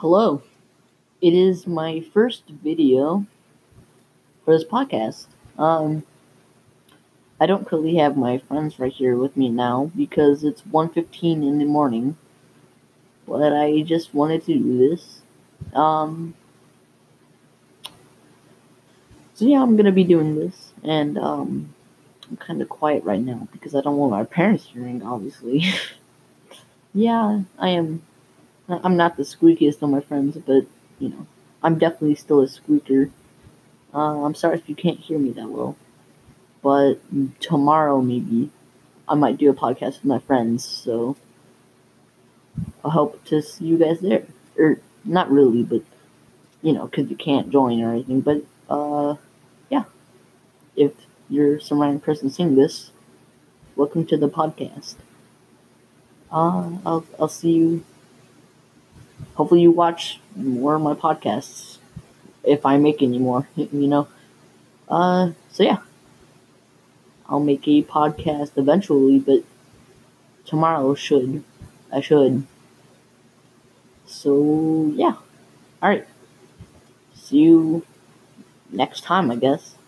Hello, it is my first video for this podcast. I don't currently have my friends right here with me now because it's 1:15 in the morning, but I just wanted to do this. So yeah, I'm gonna be doing this, and I'm kind of quiet right now because I don't want my parents hearing, obviously. Yeah, I am. I'm not the squeakiest of my friends, but, you know, I'm definitely still a squeaker. I'm sorry if you can't hear me that well, but tomorrow maybe I might do a podcast with my friends, so I hope to see you guys there. Or, not really, but, you know, because you can't join or anything, but, yeah. If you're some random person seeing this, welcome to the podcast. I'll see you. Hopefully you watch more of my podcasts, if I make any more, you know. So yeah, I'll make a podcast eventually, but tomorrow I should. So yeah, alright, see you next time, I guess.